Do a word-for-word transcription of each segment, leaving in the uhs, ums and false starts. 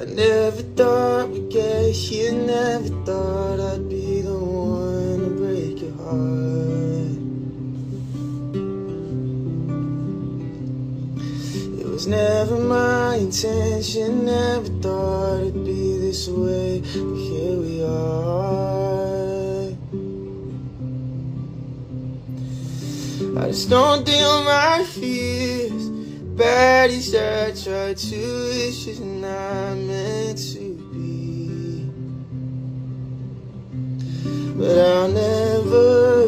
I never thought we'd get here, never thought I'd be the one to break your heart. It was never my intention, never thought it'd be this way, but here we are. I just don't deal with my fears. Baddies that I tried to, it's just not meant to be. But I'll never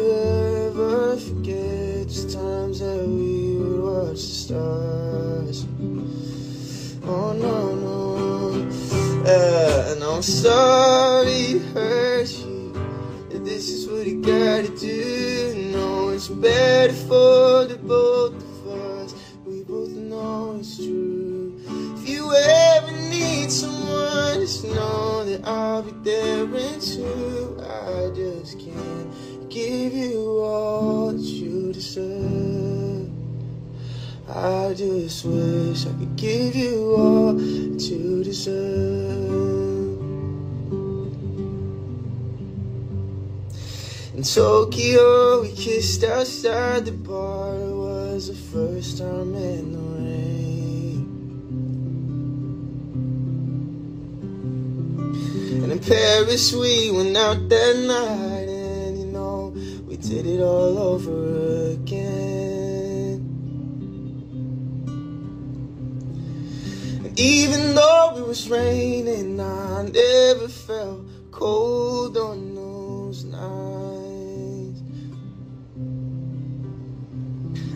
ever forget the times that we would watch the stars. Oh no, no. Uh, and I'm sorry it hurt you. If this is what you gotta do, no, it's better for the both of us. It's true. If you ever need someone, just know that I'll be there and too. I just can't give you all that you deserve. I just wish I could give you all that you deserve. In Tokyo, we kissed outside the bar. It was the first time in the rain. And in Paris we went out that night, and you know, we did it all over again. And even though it was raining, I never felt cold on those nights.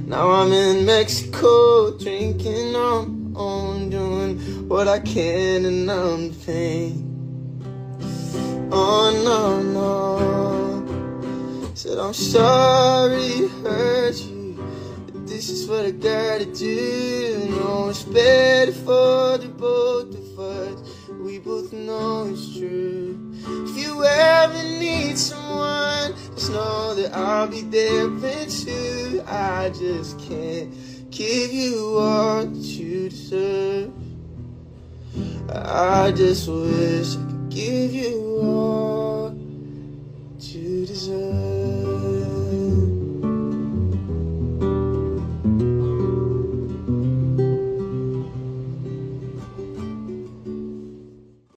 Now I'm in Mexico, drinking on my own, doing what I can and I'm pain. Oh no, no. Said I'm sorry it hurt you, but this is what I gotta do. No, it's better for the both of us. We both know it's true. If you ever need someone, just know that I'll be there with you. I just can't give you all that you deserve. I just wish I could give you all.